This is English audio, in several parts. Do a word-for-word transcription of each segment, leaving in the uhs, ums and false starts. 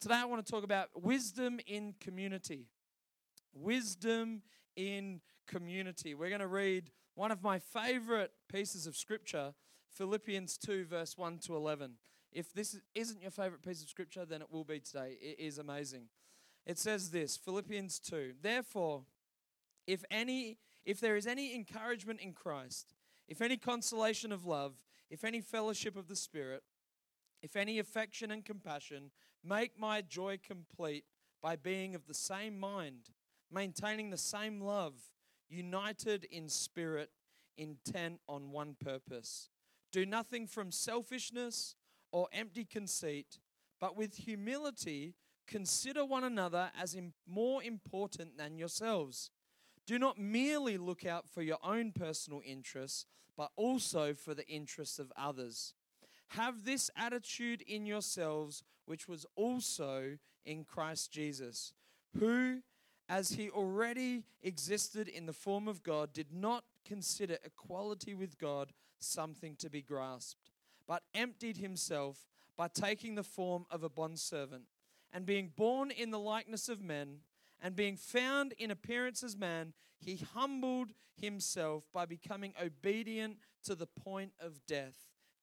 Today I want to talk about wisdom in community. Wisdom in community. We're going to read one of my favorite pieces of scripture, Philippians two, verse one to eleven. If this isn't your favorite piece of scripture, then it will be today. It is amazing. It says this, Philippians two, therefore, if any, if there is any encouragement in Christ, if any consolation of love, if any fellowship of the Spirit, if any affection and compassion, make my joy complete by being of the same mind, maintaining the same love, united in spirit, intent on one purpose. Do nothing from selfishness or empty conceit, but with humility consider one another as more important than yourselves. Do not merely look out for your own personal interests, but also for the interests of others. Have this attitude in yourselves, which was also in Christ Jesus, who, as he already existed in the form of God, did not consider equality with God something to be grasped, but emptied himself by taking the form of a bondservant, and being born in the likeness of men, and being found in appearance as man, he humbled himself by becoming obedient to the point of death,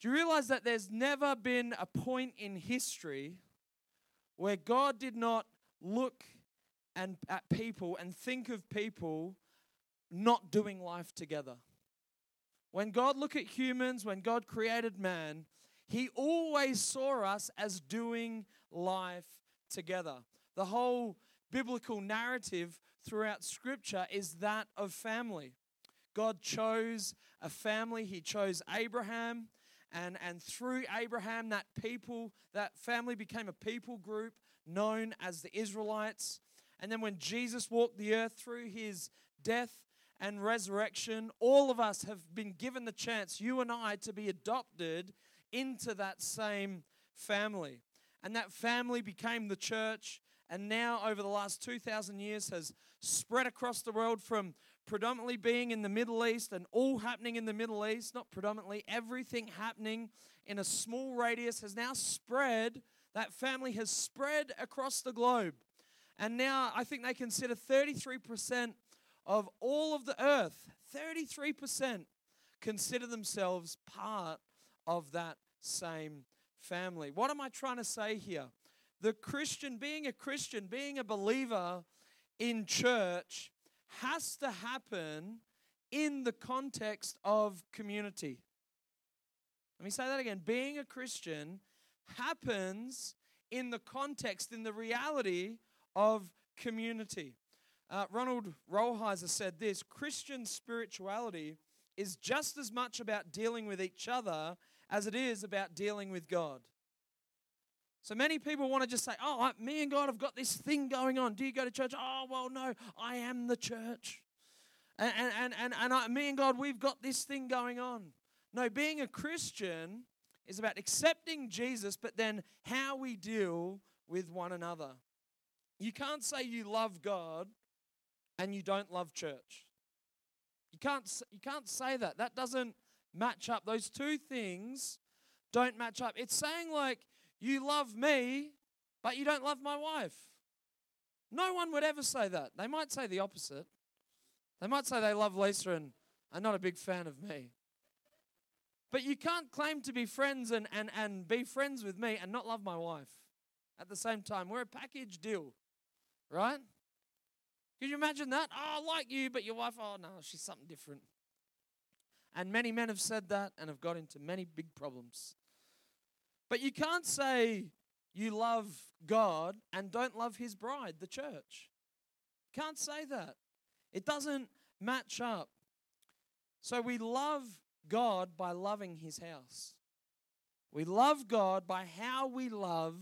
Do you realize that there's never been a point in history where God did not look and at people and think of people not doing life together? When God looked at humans, when God created man, he always saw us as doing life together. The whole biblical narrative throughout Scripture is that of family. God chose a family. He chose Abraham, and, and through Abraham, that people, that family became a people group known as the Israelites. And then when Jesus walked the earth through his death and resurrection, all of us have been given the chance, you and I, to be adopted into that same family. And that family became the church, and now over the last two thousand years has spread across the world from predominantly being in the Middle East and all happening in the Middle East, not predominantly, everything happening in a small radius has now spread, that family has spread across the globe. And now I think they consider thirty-three percent of all of the earth, thirty-three percent consider themselves part of that same family. What am I trying to say here? The Christian, being a Christian, being a believer in church has to happen in the context of community. Let me say that again. Being a Christian happens in the context, in the reality of community. Uh, Ronald Rolheiser said this, Christian spirituality is just as much about dealing with each other as it is about dealing with God. So many people want to just say, oh, me and God have got this thing going on. Do you go to church? Oh, well, no, I am the church. And, and, and, and I, me and God, we've got this thing going on. No, being a Christian is about accepting Jesus, but then how we deal with one another. You can't say you love God and you don't love church. You can't, you can't say that. That doesn't match up. Those two things don't match up. It's saying like, you love me, but you don't love my wife. No one would ever say that. They might say the opposite. They might say they love Lisa and are not a big fan of me. But you can't claim to be friends and, and, and be friends with me and not love my wife at the same time. We're a package deal, right? Could you imagine that? Oh, I like you, but your wife, oh, no, she's something different. And many men have said that and have got into many big problems. But you can't say you love God and don't love his bride, the church. You can't say that. It doesn't match up. So we love God by loving his house. We love God by how we love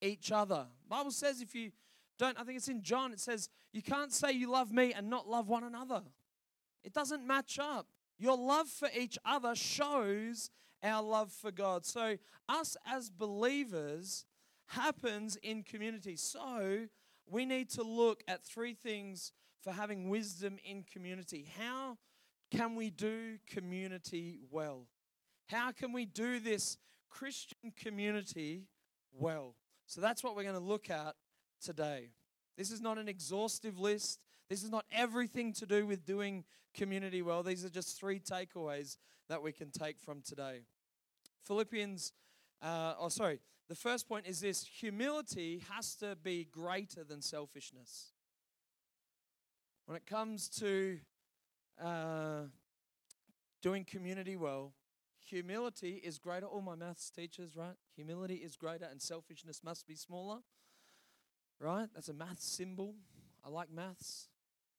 each other. The Bible says if you don't, I think it's in John, it says you can't say you love me and not love one another. It doesn't match up. Your love for each other shows our love for God. So us as believers happens in community. So we need to look at three things for having wisdom in community. How can we do community well? How can we do this Christian community well? So that's what we're going to look at today. This is not an exhaustive list. This is not everything to do with doing community well. These are just three takeaways that we can take from today. Philippians, uh, oh sorry, the first point is this: humility has to be greater than selfishness. When it comes to uh, doing community well, humility is greater. All my maths teachers, right? Humility is greater and selfishness must be smaller, right? That's a math symbol. I like maths.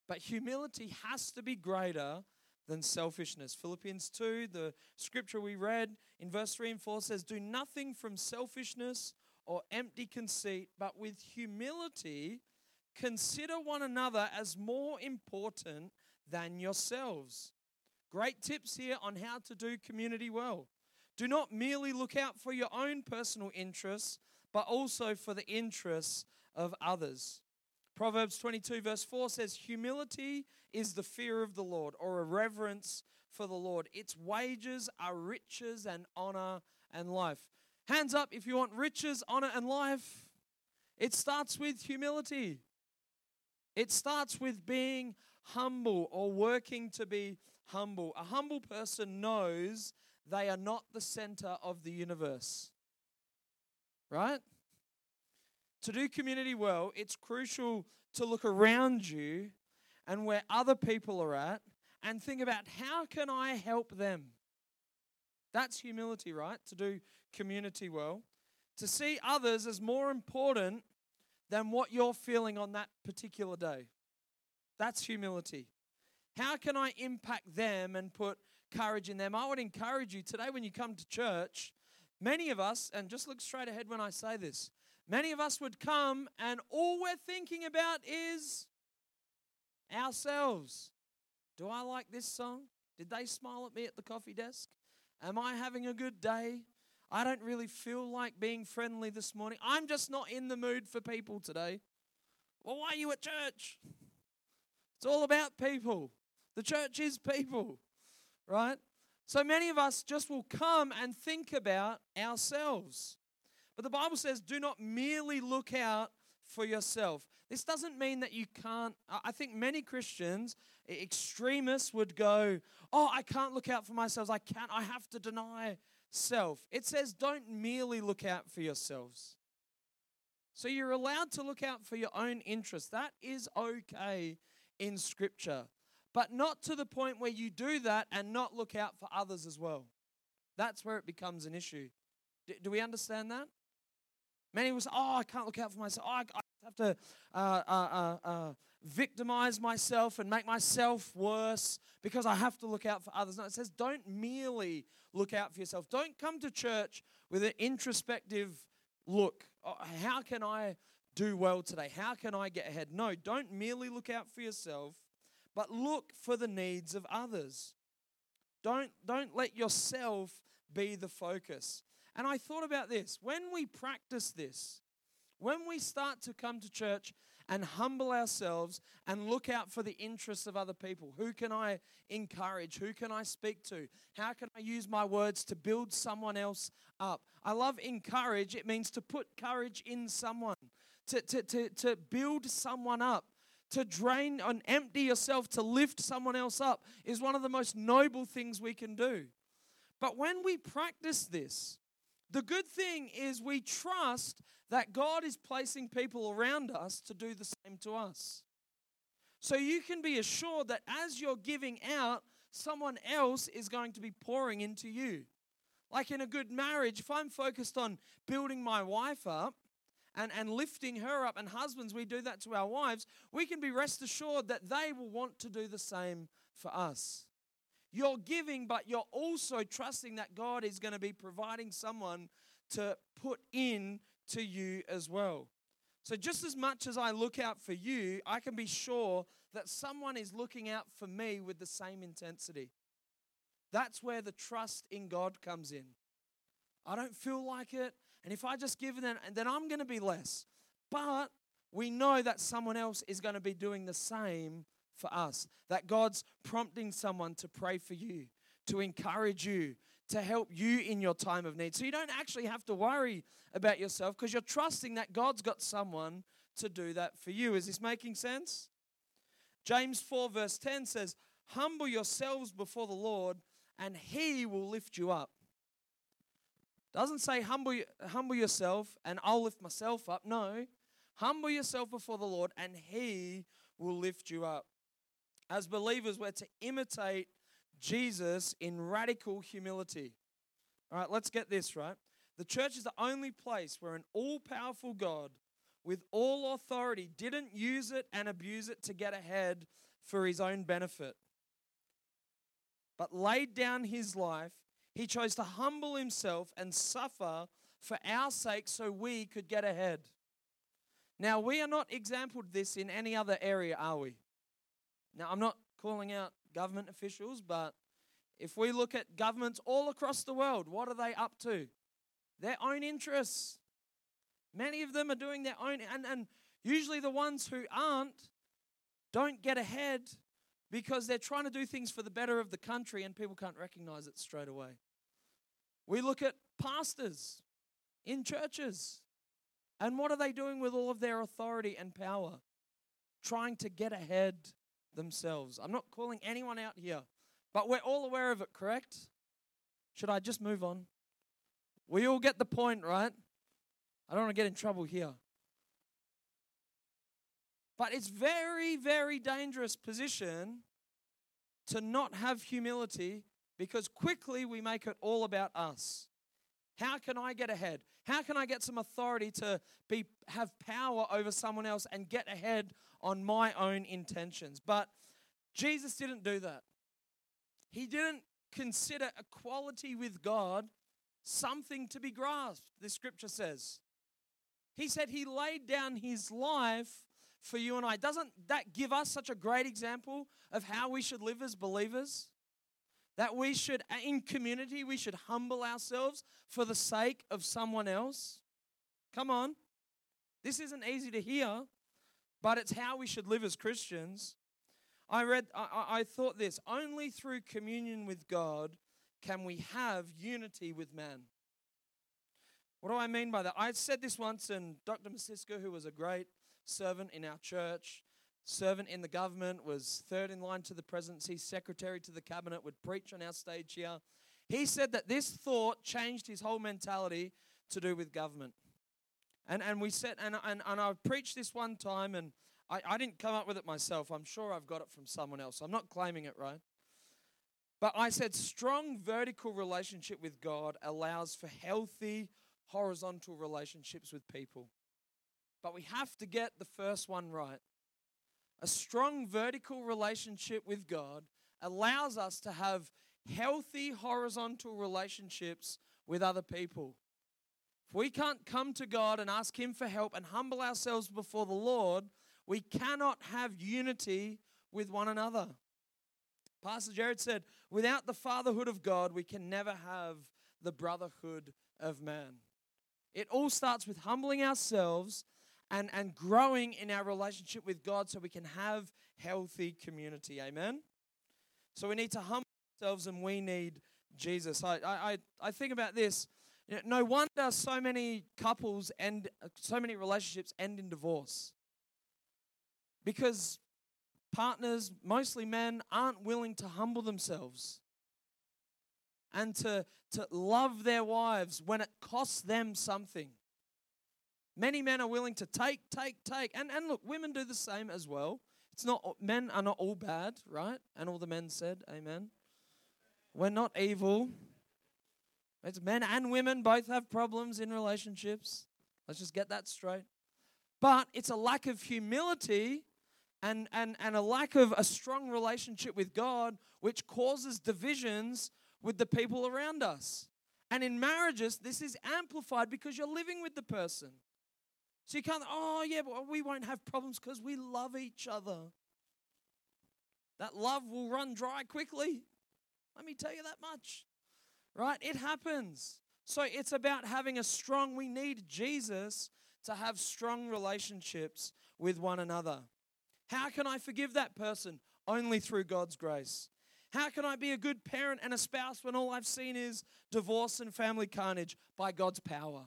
But humility has to be greater than selfishness. Philippians two, the scripture we read in verse three and four says, "Do nothing from selfishness or empty conceit, but with humility consider one another as more important than yourselves." Great tips here on how to do community well. Do not merely look out for your own personal interests, but also for the interests of others. Proverbs twenty-two verse four says, "Humility is the fear of the Lord," or a reverence for the Lord. "Its wages are riches and honor and life." Hands up if you want riches, honor, and life. It starts with humility. It starts with being humble or working to be humble. A humble person knows they are not the center of the universe. Right? To do community well, it's crucial to look around you and where other people are at and think about, how can I help them? That's humility, right? To do community well. To see others as more important than what you're feeling on that particular day. That's humility. How can I impact them and put courage in them? I would encourage you today when you come to church, many of us, and just look straight ahead when I say this, many of us would come and all we're thinking about is ourselves. Do I like this song? Did they smile at me at the coffee desk? Am I having a good day? I don't really feel like being friendly this morning. I'm just not in the mood for people today. Well, why are you at church? It's all about people. The church is people, right? So many of us just will come and think about ourselves. But the Bible says, do not merely look out for yourself. This doesn't mean that you can't. I think many Christians, extremists, would go, oh, I can't look out for myself. I can't. I have to deny self. It says, don't merely look out for yourselves. So you're allowed to look out for your own interests. That is okay in Scripture, but not to the point where you do that and not look out for others as well. That's where it becomes an issue. D- do we understand that? Many will say, oh, I can't look out for myself. Oh, I, I have to uh, uh, uh, uh, victimize myself and make myself worse because I have to look out for others. No, it says don't merely look out for yourself. Don't come to church with an introspective look. Oh, how can I do well today? How can I get ahead? No, don't merely look out for yourself, but look for the needs of others. Don't, don't let yourself be the focus. And I thought about this. When we practice this, when we start to come to church and humble ourselves and look out for the interests of other people, who can I encourage? Who can I speak to? How can I use my words to build someone else up? I love encourage. It means to put courage in someone. To, to, to, to build someone up, to drain and empty yourself, to lift someone else up is one of the most noble things we can do. But when we practice this, the good thing is we trust that God is placing people around us to do the same to us. So you can be assured that as you're giving out, someone else is going to be pouring into you. Like in a good marriage, if I'm focused on building my wife up, And, and lifting her up, and husbands, we do that to our wives, we can be rest assured that they will want to do the same for us. You're giving, but you're also trusting that God is going to be providing someone to put in to you as well. So just as much as I look out for you, I can be sure that someone is looking out for me with the same intensity. That's where the trust in God comes in. I don't feel like it, and if I just give, then, then I'm going to be less. But we know that someone else is going to be doing the same for us, that God's prompting someone to pray for you, to encourage you, to help you in your time of need. So you don't actually have to worry about yourself because you're trusting that God's got someone to do that for you. Is this making sense? James four verse ten says, "Humble yourselves before the Lord and he will lift you up." Doesn't say humble, humble yourself and I'll lift myself up. No, humble yourself before the Lord and he will lift you up. As believers, we're to imitate Jesus in radical humility. All right, let's get this right. The church is the only place where an all-powerful God with all authority didn't use it and abuse it to get ahead for his own benefit, but laid down his life. He chose to humble himself and suffer for our sake so we could get ahead. Now, we are not exampled this in any other area, are we? Now, I'm not calling out government officials, but if we look at governments all across the world, what are they up to? Their own interests. Many of them are doing their own, and, and usually the ones who aren't don't get ahead because they're trying to do things for the better of the country and people can't recognize it straight away. We look at pastors in churches, and what are they doing with all of their authority and power? Trying to get ahead themselves. I'm not calling anyone out here, but we're all aware of it, correct? Should I just move on? We all get the point, right? I don't want to get in trouble here. But it's very, very dangerous position to not have humility because quickly we make it all about us. How can I get ahead? How can I get some authority to be have power over someone else and get ahead on my own intentions? But Jesus didn't do that. He didn't consider equality with God something to be grasped, the scripture says. He said he laid down his life for you and I. Doesn't that give us such a great example of how we should live as believers? That we should, in community, we should humble ourselves for the sake of someone else. Come on. This isn't easy to hear, but it's how we should live as Christians. I read, I, I thought this, only through communion with God can we have unity with man. What do I mean by that? I said this once, and Doctor Masiska, who was a great servant in our church, servant in the government, was third in line to the presidency, secretary to the cabinet, would preach on our stage here. He said that this thought changed his whole mentality to do with government. And and we said, and and, and I preached this one time, and I, I didn't come up with it myself. I'm sure I've got it from someone else. I'm not claiming it, right? But I said, strong vertical relationship with God allows for healthy horizontal relationships with people. But we have to get the first one right. A strong vertical relationship with God allows us to have healthy horizontal relationships with other people. If we can't come to God and ask him for help and humble ourselves before the Lord, we cannot have unity with one another. Pastor Jared said, without the fatherhood of God, we can never have the brotherhood of man. It all starts with humbling ourselves And, and growing in our relationship with God so we can have healthy community. Amen? So we need to humble ourselves and we need Jesus. I I, I think about this. You know, no wonder so many couples and so many relationships end in divorce. Because partners, mostly men, aren't willing to humble themselves and to, to love their wives when it costs them something. Many men are willing to take, take, take. And and look, women do the same as well. It's not men are not all bad, right? And all the men said, amen. We're not evil. It's men and women both have problems in relationships. Let's just get that straight. But it's a lack of humility and, and, and a lack of a strong relationship with God which causes divisions with the people around us. And in marriages, this is amplified because you're living with the person. So you can't, oh yeah, but we won't have problems because we love each other. That love will run dry quickly. Let me tell you that much. Right? It happens. So it's about having a strong, we need Jesus to have strong relationships with one another. How can I forgive that person? Only through God's grace. How can I be a good parent and a spouse when all I've seen is divorce and family carnage? By God's power.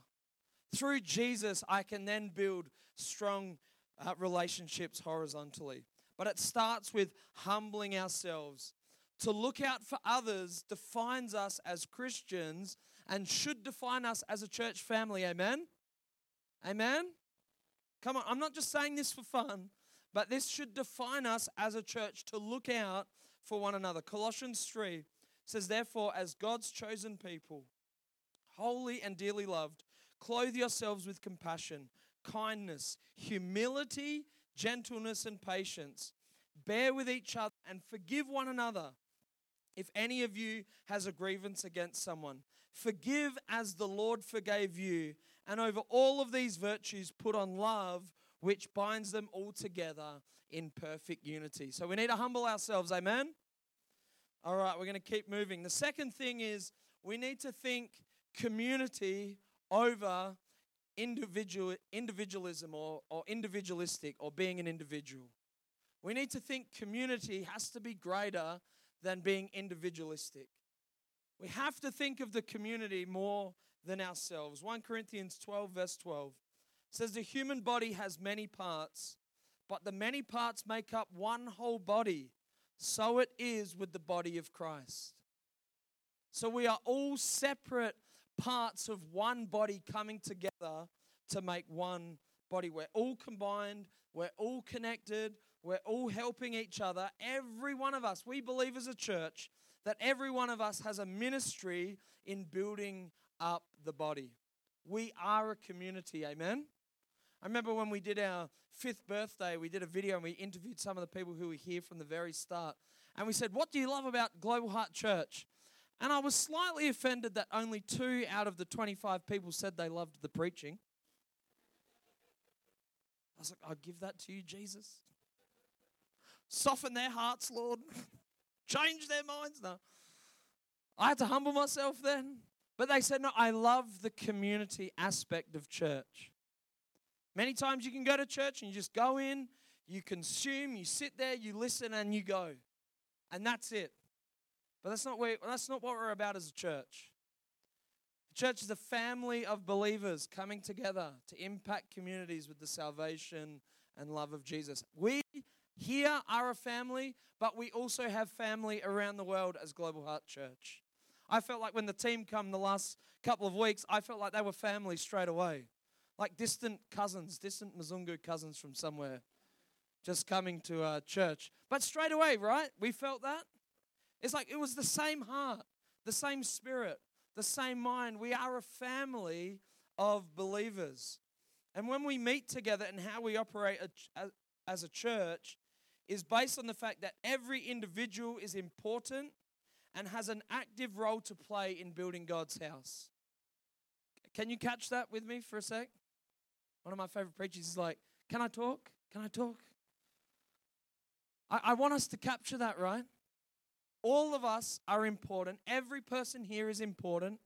Through Jesus, I can then build strong uh, relationships horizontally. But it starts with humbling ourselves. To look out for others defines us as Christians and should define us as a church family. Amen? Amen? Come on, I'm not just saying this for fun, but this should define us as a church to look out for one another. Colossians three says, therefore, as God's chosen people, holy and dearly loved, clothe yourselves with compassion, kindness, humility, gentleness, and patience. Bear with each other and forgive one another. If any of you has a grievance against someone, forgive as the Lord forgave you. And over all of these virtues, put on love, which binds them all together in perfect unity. So we need to humble ourselves. Amen? All right, we're going to keep moving. The second thing is we need to think community over individual individualism or, or individualistic or being an individual. We need to think community has to be greater than being individualistic. We have to think of the community more than ourselves. First Corinthians twelve, verse twelve says, the human body has many parts, but the many parts make up one whole body. So it is with the body of Christ. So we are all separate parts of one body coming together to make one body. We're all combined, we're all connected, we're all helping each other. Every one of us, we believe as a church that every one of us has a ministry in building up the body. We are a community, amen? I remember when we did our fifth birthday, we did a video and we interviewed some of the people who were here from the very start. And we said, what do you love about Global Heart Church? And I was slightly offended that only two out of the twenty-five people said they loved the preaching. I was like, I'll give that to you, Jesus. Soften their hearts, Lord. Change their minds. No. I had to humble myself then. But they said, no, I love the community aspect of church. Many times you can go to church and you just go in, you consume, you sit there, you listen, and you go. And that's it. But that's not where, that's not what we're about as a church. The church is a family of believers coming together to impact communities with the salvation and love of Jesus. We here are a family, but we also have family around the world as Global Heart Church. I felt like when the team come the last couple of weeks, I felt like they were family straight away. Like distant cousins, distant Mzungu cousins from somewhere just coming to our church. But straight away, right? We felt that. It's like it was the same heart, the same spirit, the same mind. We are a family of believers. And when we meet together and how we operate as a church is based on the fact that every individual is important and has an active role to play in building God's house. Can you catch that with me for a sec? One of my favorite preachers is like, can I talk? Can I talk? I, I want us to capture that, right? All of us are important. Every person here is important.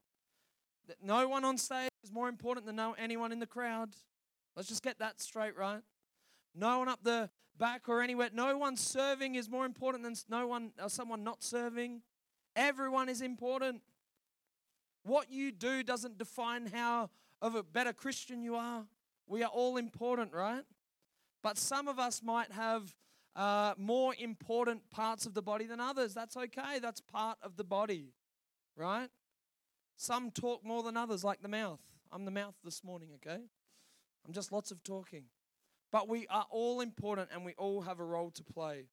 No one on stage is more important than anyone in the crowd. Let's just get that straight, right? No one up the back or anywhere. No one serving is more important than no one or someone not serving. Everyone is important. What you do doesn't define how of a better Christian you are. We are all important, right? But some of us might have Uh, more important parts of the body than others. That's okay. That's part of the body, right? Some talk more than others, like the mouth. I'm the mouth this morning, okay? I'm just lots of talking. But we are all important and we all have a role to play.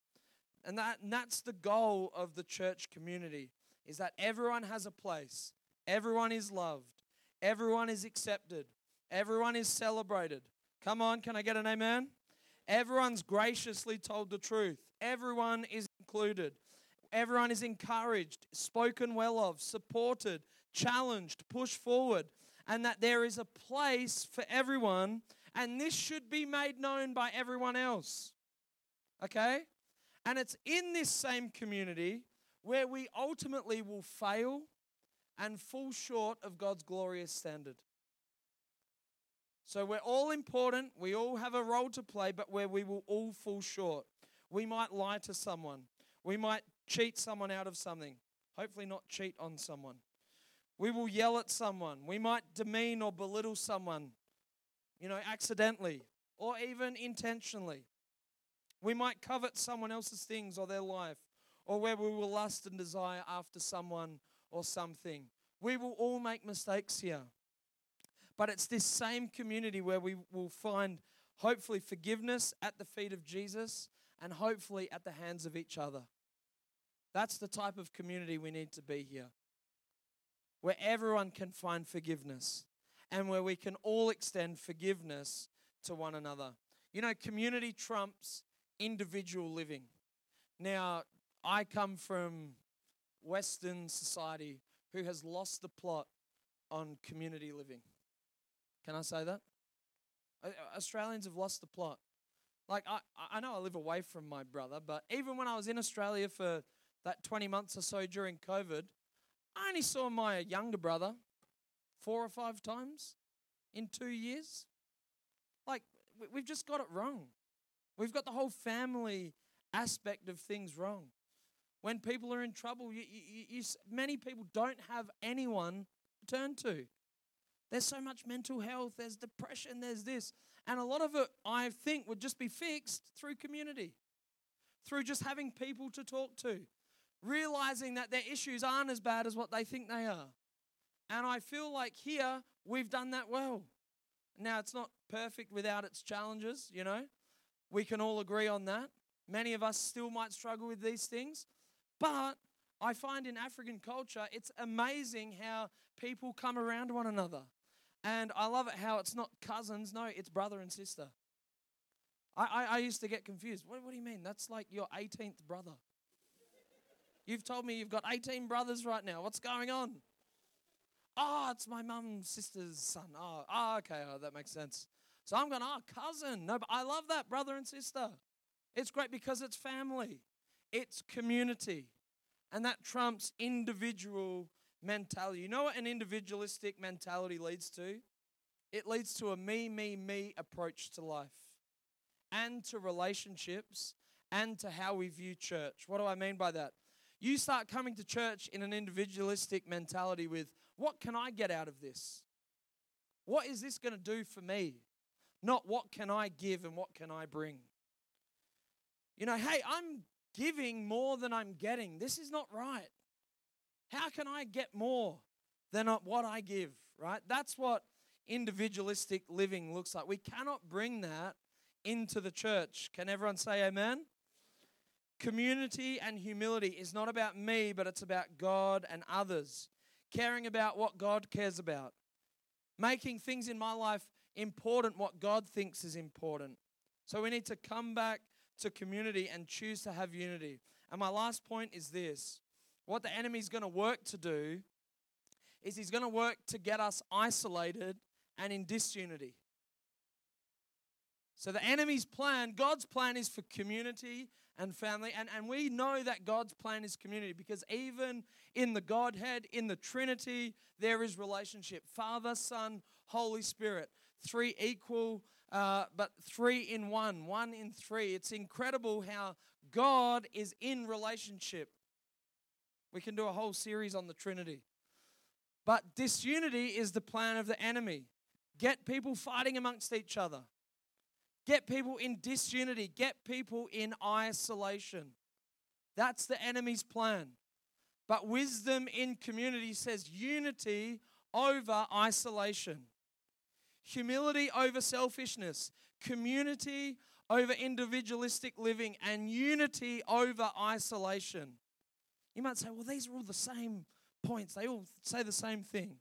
And, that, and that's the goal of the church community, is that everyone has a place. Everyone is loved. Everyone is accepted. Everyone is celebrated. Come on, can I get an amen? Everyone's graciously told the truth. Everyone is included. Everyone is encouraged, spoken well of, supported, challenged, push forward, and that there is a place for everyone, and this should be made known by everyone else. Okay? And it's in this same community where we ultimately will fail and fall short of God's glorious standard. So we're all important, we all have a role to play, but where we will all fall short. We might lie to someone. We might cheat someone out of something. Hopefully not cheat on someone. We will yell at someone. We might demean or belittle someone, you know, accidentally or even intentionally. We might covet someone else's things or their life, or where we will lust and desire after someone or something. We will all make mistakes here. But it's this same community where we will find, hopefully, forgiveness at the feet of Jesus and hopefully at the hands of each other. That's the type of community we need to be here, where everyone can find forgiveness and where we can all extend forgiveness to one another. You know, community trumps individual living. Now, I come from Western society who has lost the plot on community living. Can I say that? Australians have lost the plot. Like, I, I know I live away from my brother, but even when I was in Australia for that twenty months or so during COVID, I only saw my younger brother four or five times in two years. Like, we've just got it wrong. We've got the whole family aspect of things wrong. When people are in trouble, you, you, you, many people don't have anyone to turn to. There's so much mental health, there's depression, there's this. And a lot of it, I think, would just be fixed through community, through just having people to talk to, realizing that their issues aren't as bad as what they think they are. And I feel like here, we've done that well. Now, it's not perfect without its challenges, you know. We can all agree on that. Many of us still might struggle with these things. But I find in African culture, it's amazing how people come around one another. And I love it how it's not cousins. No, it's brother and sister. I, I, I used to get confused. What, what do you mean? That's like your eighteenth brother. You've told me you've got eighteen brothers right now. What's going on? Oh, it's my mum's sister's son. Oh, oh okay, oh, that makes sense. So I'm going, oh, cousin. No, but I love that, brother and sister. It's great because it's family. It's community. And that trumps individual mentality. You know what an individualistic mentality leads to? It leads to a me, me, me approach to life and to relationships and to how we view church. What do I mean by that? You start coming to church in an individualistic mentality with, what can I get out of this? What is this going to do for me? Not what can I give and what can I bring? You know, hey, I'm giving more than I'm getting. This is not right. How can I get more than what I give, right? That's what individualistic living looks like. We cannot bring that into the church. Can everyone say amen? Community and humility is not about me, but it's about God and others. Caring about what God cares about. Making things in my life important, what God thinks is important. So we need to come back to community and choose to have unity. And my last point is this. What the enemy's going to work to do is he's going to work to get us isolated and in disunity. So the enemy's plan, God's plan is for community and family. And, and we know that God's plan is community because even in the Godhead, in the Trinity, there is relationship. Father, Son, Holy Spirit. Three equal, uh, but three in one, one in three. It's incredible how God is in relationship. We can do a whole series on the Trinity. But disunity is the plan of the enemy. Get people fighting amongst each other. Get people in disunity. Get people in isolation. That's the enemy's plan. But wisdom in community says unity over isolation. Humility over selfishness. Community over individualistic living. And unity over isolation. You might say, well, these are all the same points. They all say the same thing.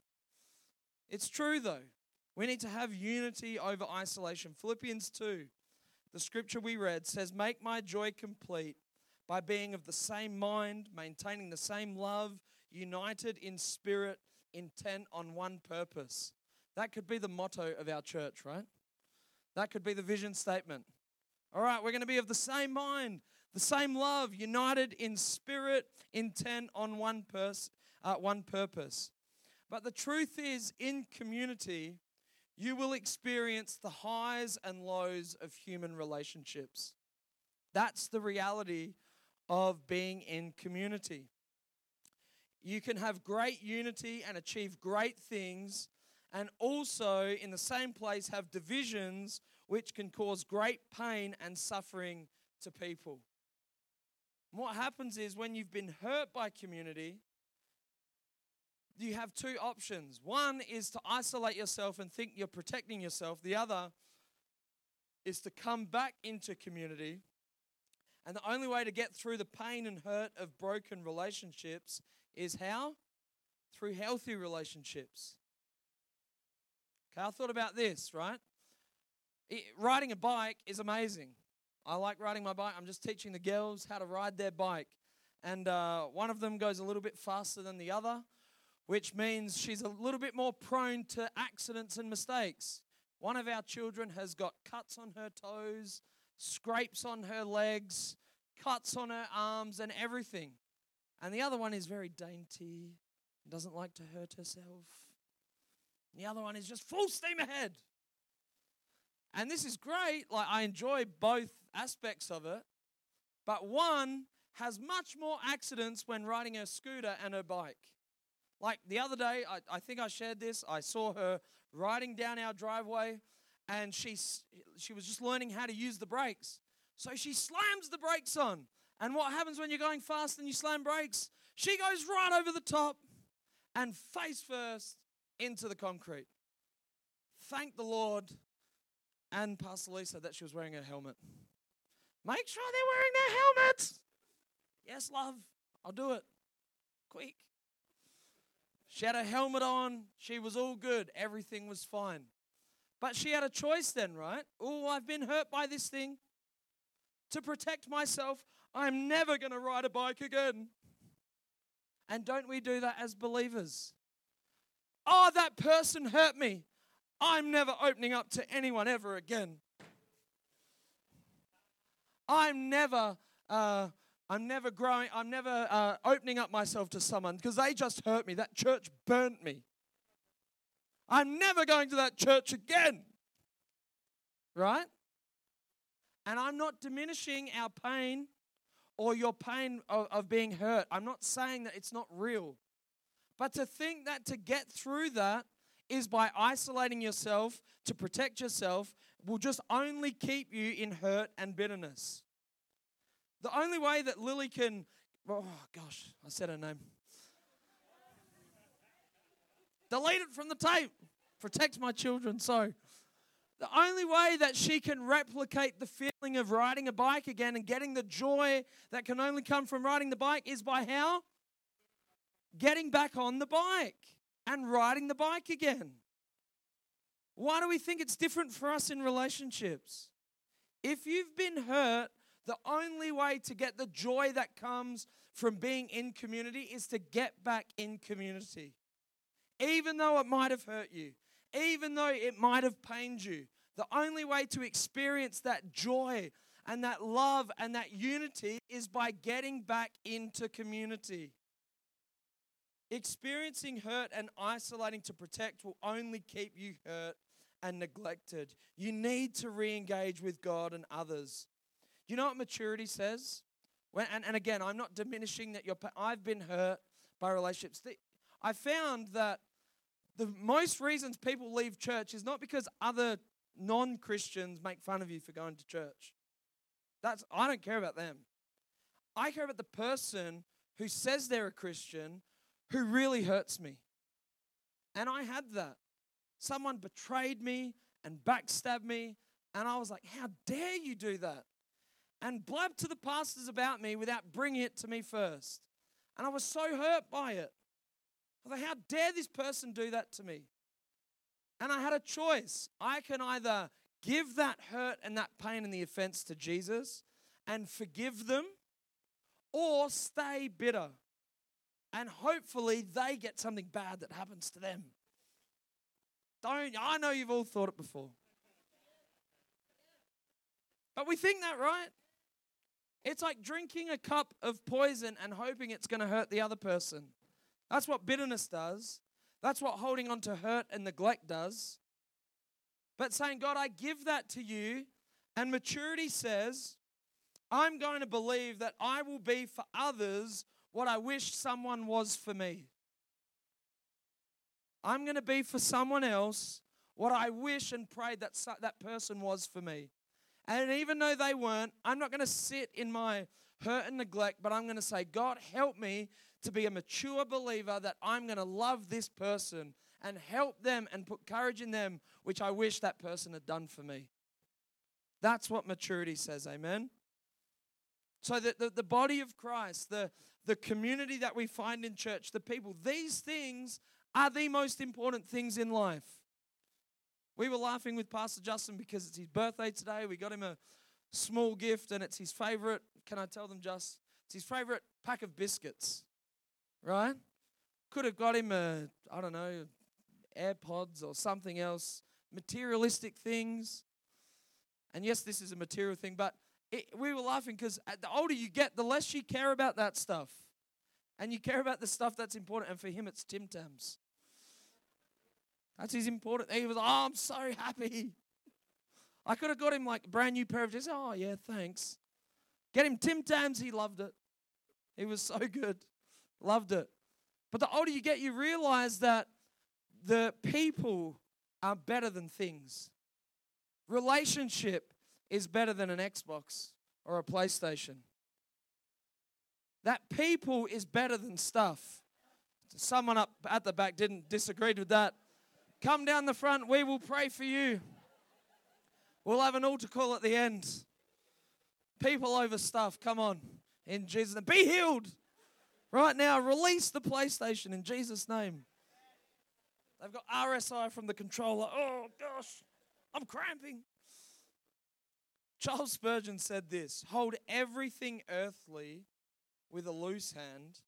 It's true, though. We need to have unity over isolation. Philippians two, the scripture we read, says, make my joy complete by being of the same mind, maintaining the same love, united in spirit, intent on one purpose. That could be the motto of our church, right? That could be the vision statement. All right, we're going to be of the same mind, the same love, united in spirit, intent on one pers- uh, one purpose. But the truth is, in community, you will experience the highs and lows of human relationships. That's the reality of being in community. You can have great unity and achieve great things, and also in the same place have divisions which can cause great pain and suffering to people. And what happens is when you've been hurt by community, you have two options. One is to isolate yourself and think you're protecting yourself. The other is to come back into community. And the only way to get through the pain and hurt of broken relationships is how? Through healthy relationships. Okay, I thought about this, right? It, riding a bike is amazing. I like riding my bike. I'm just teaching the girls how to ride their bike. And uh, one of them goes a little bit faster than the other, which means she's a little bit more prone to accidents and mistakes. One of our children has got cuts on her toes, scrapes on her legs, cuts on her arms and everything. And the other one is very dainty and doesn't like to hurt herself. The other one is just full steam ahead. And this is great. Like, I enjoy both aspects of it. But one has much more accidents when riding her scooter and her bike. Like the other day, I, I think I shared this. I saw her riding down our driveway, and she she was just learning how to use the brakes. So she slams the brakes on. And what happens when you're going fast and you slam brakes? She goes right over the top and face first into the concrete. Thank the Lord and Pastor Lee said that she was wearing her helmet. Make sure they're wearing their helmets. Yes, love, I'll do it. Quick. She had her helmet on. She was all good. Everything was fine. But she had a choice then, right? Oh, I've been hurt by this thing. To protect myself, I'm never going to ride a bike again. And don't we do that as believers? Oh, that person hurt me. I'm never opening up to anyone ever again. I'm never... Uh, I'm never growing, I'm never uh, opening up myself to someone because they just hurt me. That church burnt me. I'm never going to that church again. Right? And I'm not diminishing our pain or your pain of, of being hurt. I'm not saying that it's not real. But to think that to get through that is by isolating yourself, to protect yourself, will just only keep you in hurt and bitterness. The only way that Lily can, oh gosh, I said her name. Delete it from the tape. Protect my children. So the only way that she can replicate the feeling of riding a bike again and getting the joy that can only come from riding the bike is by how? Getting back on the bike and riding the bike again. Why do we think it's different for us in relationships? If you've been hurt, the only way to get the joy that comes from being in community is to get back in community. Even though it might have hurt you, even though it might have pained you, the only way to experience that joy and that love and that unity is by getting back into community. Experiencing hurt and isolating to protect will only keep you hurt and neglected. You need to re-engage with God and others. You know what maturity says? When, and, and again, I'm not diminishing that you're, I've been hurt by relationships. The, I found that the most reasons people leave church is not because other non-Christians make fun of you for going to church. That's I don't care about them. I care about the person who says they're a Christian who really hurts me. And I had that. Someone betrayed me and backstabbed me, and I was like, how dare you do that? And blabbed to the pastors about me without bringing it to me first. And I was so hurt by it. I thought, how dare this person do that to me? And I had a choice. I can either give that hurt and that pain and the offense to Jesus and forgive them, or stay bitter and hopefully they get something bad that happens to them. Don't, I know you've all thought it before. But we think that, right? It's like drinking a cup of poison and hoping it's going to hurt the other person. That's what bitterness does. That's what holding on to hurt and neglect does. But saying, God, I give that to you, and maturity says, I'm going to believe that I will be for others what I wish someone was for me. I'm going to be for someone else what I wish and prayed that that person was for me. And even though they weren't, I'm not going to sit in my hurt and neglect, but I'm going to say, God, help me to be a mature believer that I'm going to love this person and help them and put courage in them, which I wish that person had done for me. That's what maturity says, amen? So that the, the body of Christ, the, the community that we find in church, the people, these things are the most important things in life. We were laughing with Pastor Justin because it's his birthday today. We got him a small gift and it's his favorite, can I tell them just, it's his favorite pack of biscuits, right? Could have got him a, I don't know, AirPods or something else, materialistic things. And yes, this is a material thing, but it, we were laughing because the older you get, the less you care about that stuff. And you care about the stuff that's important. And for him, it's Tim Tams. That's his important thing. He was like, oh, I'm so happy. I could have got him like a brand new pair of jeans. Oh, yeah, thanks. Get him Tim Tams. He loved it. He was so good. Loved it. But the older you get, you realize that the people are better than things. Relationship is better than an Xbox or a PlayStation. That people is better than stuff. Someone up at the back didn't disagree with that. Come down the front. We will pray for you. We'll have an altar call at the end. People over stuff. Come on. In Jesus' name. Be healed. Right now, release the PlayStation in Jesus' name. They've got R S I from the controller. Oh, gosh. I'm cramping. Charles Spurgeon said this, hold everything earthly with a loose hand,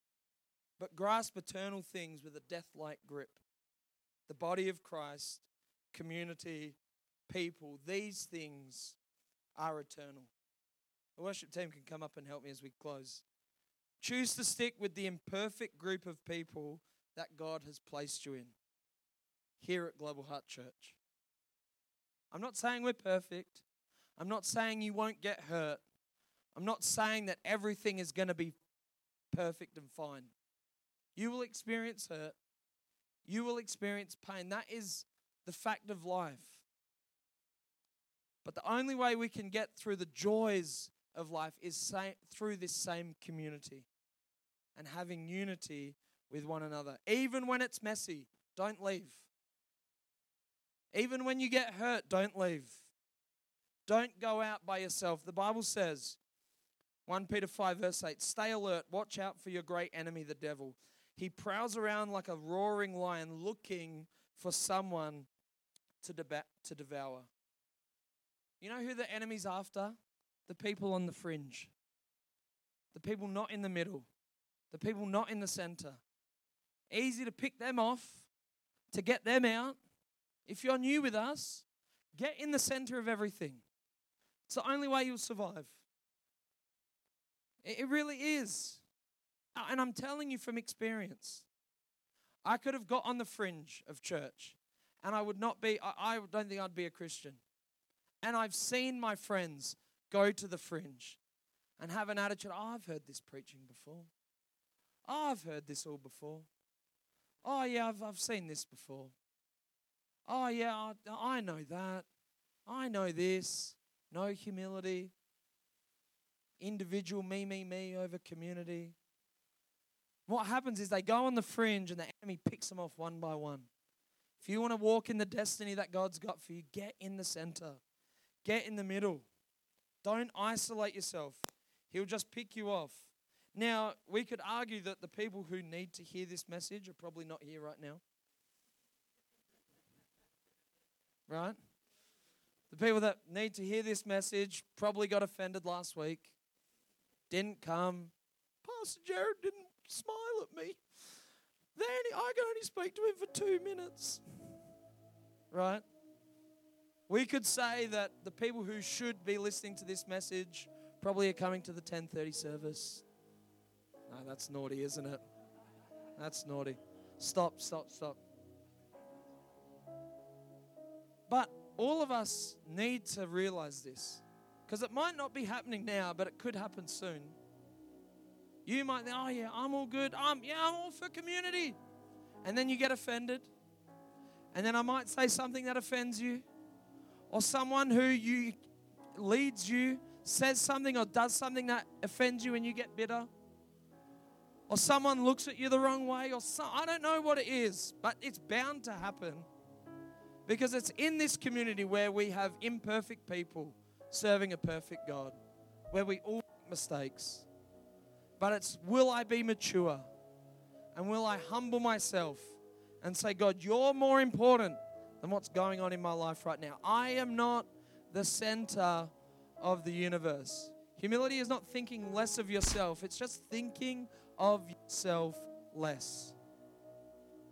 but grasp eternal things with a death-like grip. The body of Christ, community, people, these things are eternal. The worship team can come up and help me as we close. Choose to stick with the imperfect group of people that God has placed you in here at Global Heart Church. I'm not saying we're perfect. I'm not saying you won't get hurt. I'm not saying that everything is going to be perfect and fine. You will experience hurt. You will experience pain. That is the fact of life. But the only way we can get through the joys of life is sa- through this same community and having unity with one another. Even when it's messy, don't leave. Even when you get hurt, don't leave. Don't go out by yourself. The Bible says, First Peter five verse eight, stay alert, watch out for your great enemy, the devil. He prowls around like a roaring lion looking for someone to deba- to devour. You know who the enemy's after? The people on the fringe. The people not in the middle. The people not in the center. Easy to pick them off, to get them out. If you're new with us, get in the center of everything. It's the only way you'll survive. It really is. And I'm telling you from experience. I could have got on the fringe of church and I would not be, I, I don't think I'd be a Christian. And I've seen my friends go to the fringe and have an attitude, oh, I've heard this preaching before. Oh, I've heard this all before. Oh, yeah, I've, I've seen this before. Oh, yeah, I know that. I know this. No humility. Individual me, me, me over community. What happens is they go on the fringe and the enemy picks them off one by one. If you want to walk in the destiny that God's got for you, get in the center. Get in the middle. Don't isolate yourself. He'll just pick you off. Now, we could argue that the people who need to hear this message are probably not here right now. Right? The people that need to hear this message probably got offended last week. Didn't come. Pastor Jared didn't smile at me. They only, I can only speak to him for two minutes. Right? We could say that the people who should be listening to this message probably are coming to the ten thirty service. No, that's naughty, isn't it? That's naughty. Stop, stop, stop. But all of us need to realize this, because it might not be happening now, but it could happen soon. You might think, oh yeah, I'm all good. I'm, yeah, I'm all for community. And then you get offended. And then I might say something that offends you. Or someone who you leads you says something or does something that offends you and you get bitter. Or someone looks at you the wrong way. Or some, I don't know what it is, but it's bound to happen. Because it's in this community where we have imperfect people serving a perfect God, where we all make mistakes. But it's, will I be mature? And will I humble myself and say, God, you're more important than what's going on in my life right now. I am not the center of the universe. Humility is not thinking less of yourself. It's just thinking of yourself less.